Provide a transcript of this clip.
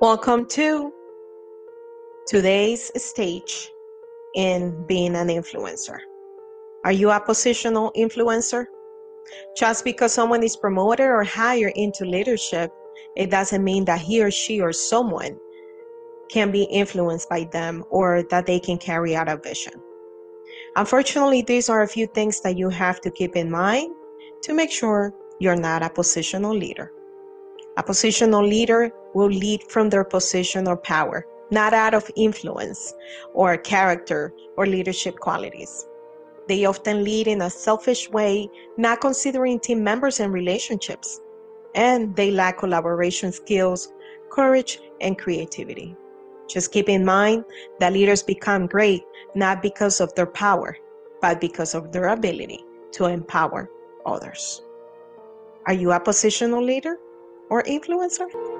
Welcome to today's stage in being an influencer. Are you a positional influencer? Just because someone is promoted or hired into leadership, it doesn't mean that he or she or someone can be influenced by them or that they can carry out a vision. Unfortunately, these are a few things that you have to keep in mind to make sure you're not a positional leader. A positional leader will lead from their position or power, not out of influence or character or leadership qualities. They often lead in a selfish way, not considering team members and relationships, and they lack collaboration skills, courage, and creativity. Just keep in mind that leaders become great not because of their power, but because of their ability to empower others. Are you a positional leader or influencer?